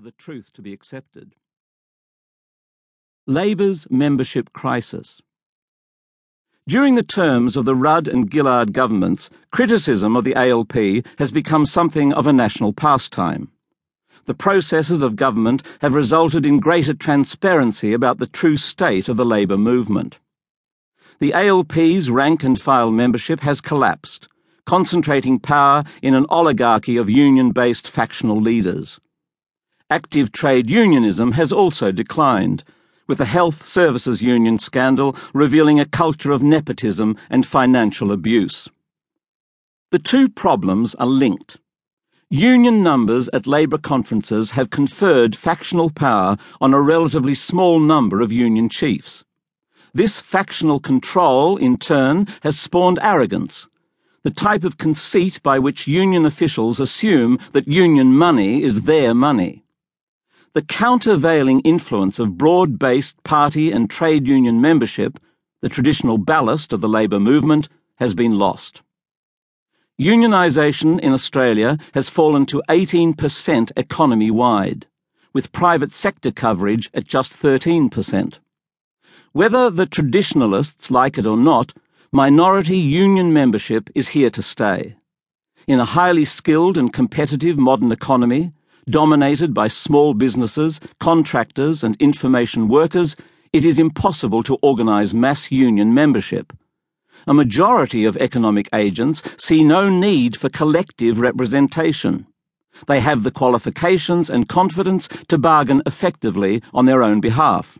for the truth to be accepted. Labour's membership crisis. During the terms of the Rudd and Gillard governments, criticism of the ALP has become something of a national pastime. The processes of government have resulted in greater transparency about the true state of the Labour movement. The ALP's rank-and-file membership has collapsed, concentrating power in an oligarchy of union-based factional leaders. Active trade unionism has also declined, with the Health Services Union scandal revealing a culture of nepotism and financial abuse. The two problems are linked. Union numbers at Labour conferences have conferred factional power on a relatively small number of union chiefs. This factional control, in turn, has spawned arrogance, the type of conceit by which union officials assume that union money is their money. The countervailing influence of broad-based party and trade union membership, the traditional ballast of the Labour movement, has been lost. Unionisation in Australia has fallen to 18% economy-wide, with private sector coverage at just 13%. Whether the traditionalists like it or not, minority union membership is here to stay. In a highly skilled and competitive modern economy, dominated by small businesses, contractors, and information workers, it is impossible to organise mass union membership. A majority of economic agents see no need for collective representation. They have the qualifications and confidence to bargain effectively on their own behalf.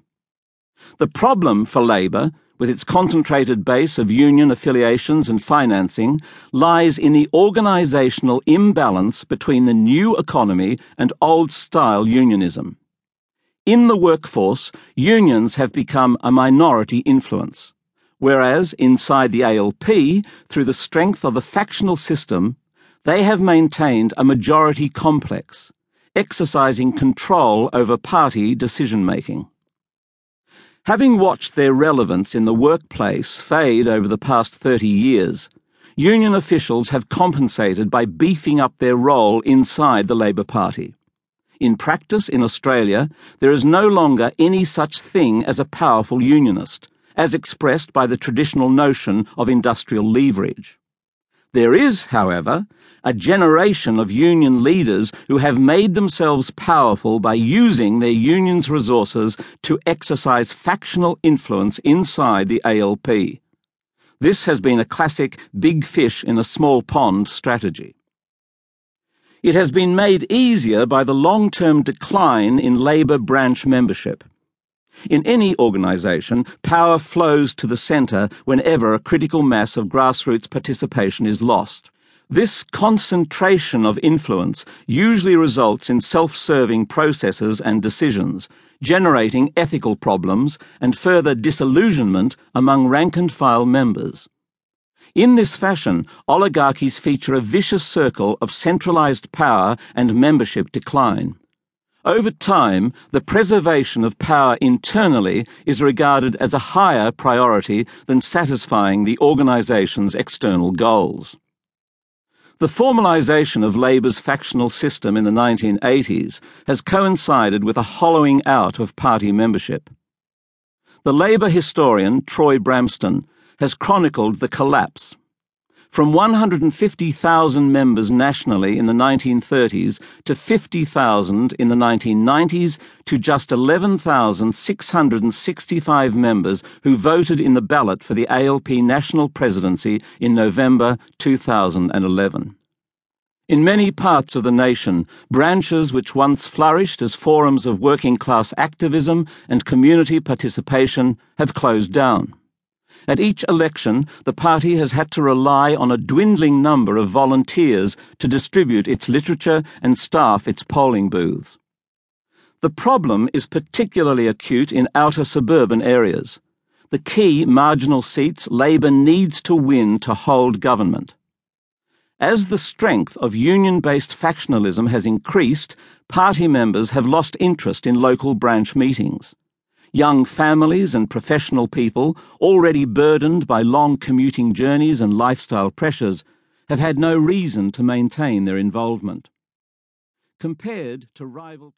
The problem for Labour, with its concentrated base of union affiliations and financing, lies in the organisational imbalance between the new economy and old-style unionism. In the workforce, unions have become a minority influence, whereas inside the ALP, through the strength of the factional system, they have maintained a majority complex, exercising control over party decision-making. Having watched their relevance in the workplace fade over the past 30 years, union officials have compensated by beefing up their role inside the Labour Party. In practice in Australia, there is no longer any such thing as a powerful unionist, as expressed by the traditional notion of industrial leverage. There is, however, a generation of union leaders who have made themselves powerful by using their union's resources to exercise factional influence inside the ALP. This has been a classic big fish in a small pond strategy. It has been made easier by the long-term decline in Labour branch membership. In any organisation, power flows to the centre whenever a critical mass of grassroots participation is lost. This concentration of influence usually results in self-serving processes and decisions, generating ethical problems and further disillusionment among rank-and-file members. In this fashion, oligarchies feature a vicious circle of centralised power and membership decline. Over time, the preservation of power internally is regarded as a higher priority than satisfying the organisation's external goals. The formalisation of Labour's factional system in the 1980s has coincided with a hollowing out of party membership. The Labour historian Troy Bramston has chronicled the collapse. From 150,000 members nationally in the 1930s to 50,000 in the 1990s to just 11,665 members who voted in the ballot for the ALP national presidency in November 2011. In many parts of the nation, branches which once flourished as forums of working-class activism and community participation have closed down. At each election, the party has had to rely on a dwindling number of volunteers to distribute its literature and staff its polling booths. The problem is particularly acute in outer suburban areas, the key marginal seats Labour needs to win to hold government. As the strength of union-based factionalism has increased, party members have lost interest in local branch meetings. Young families and professional people, already burdened by long commuting journeys and lifestyle pressures, have had no reason to maintain their involvement. Compared to rival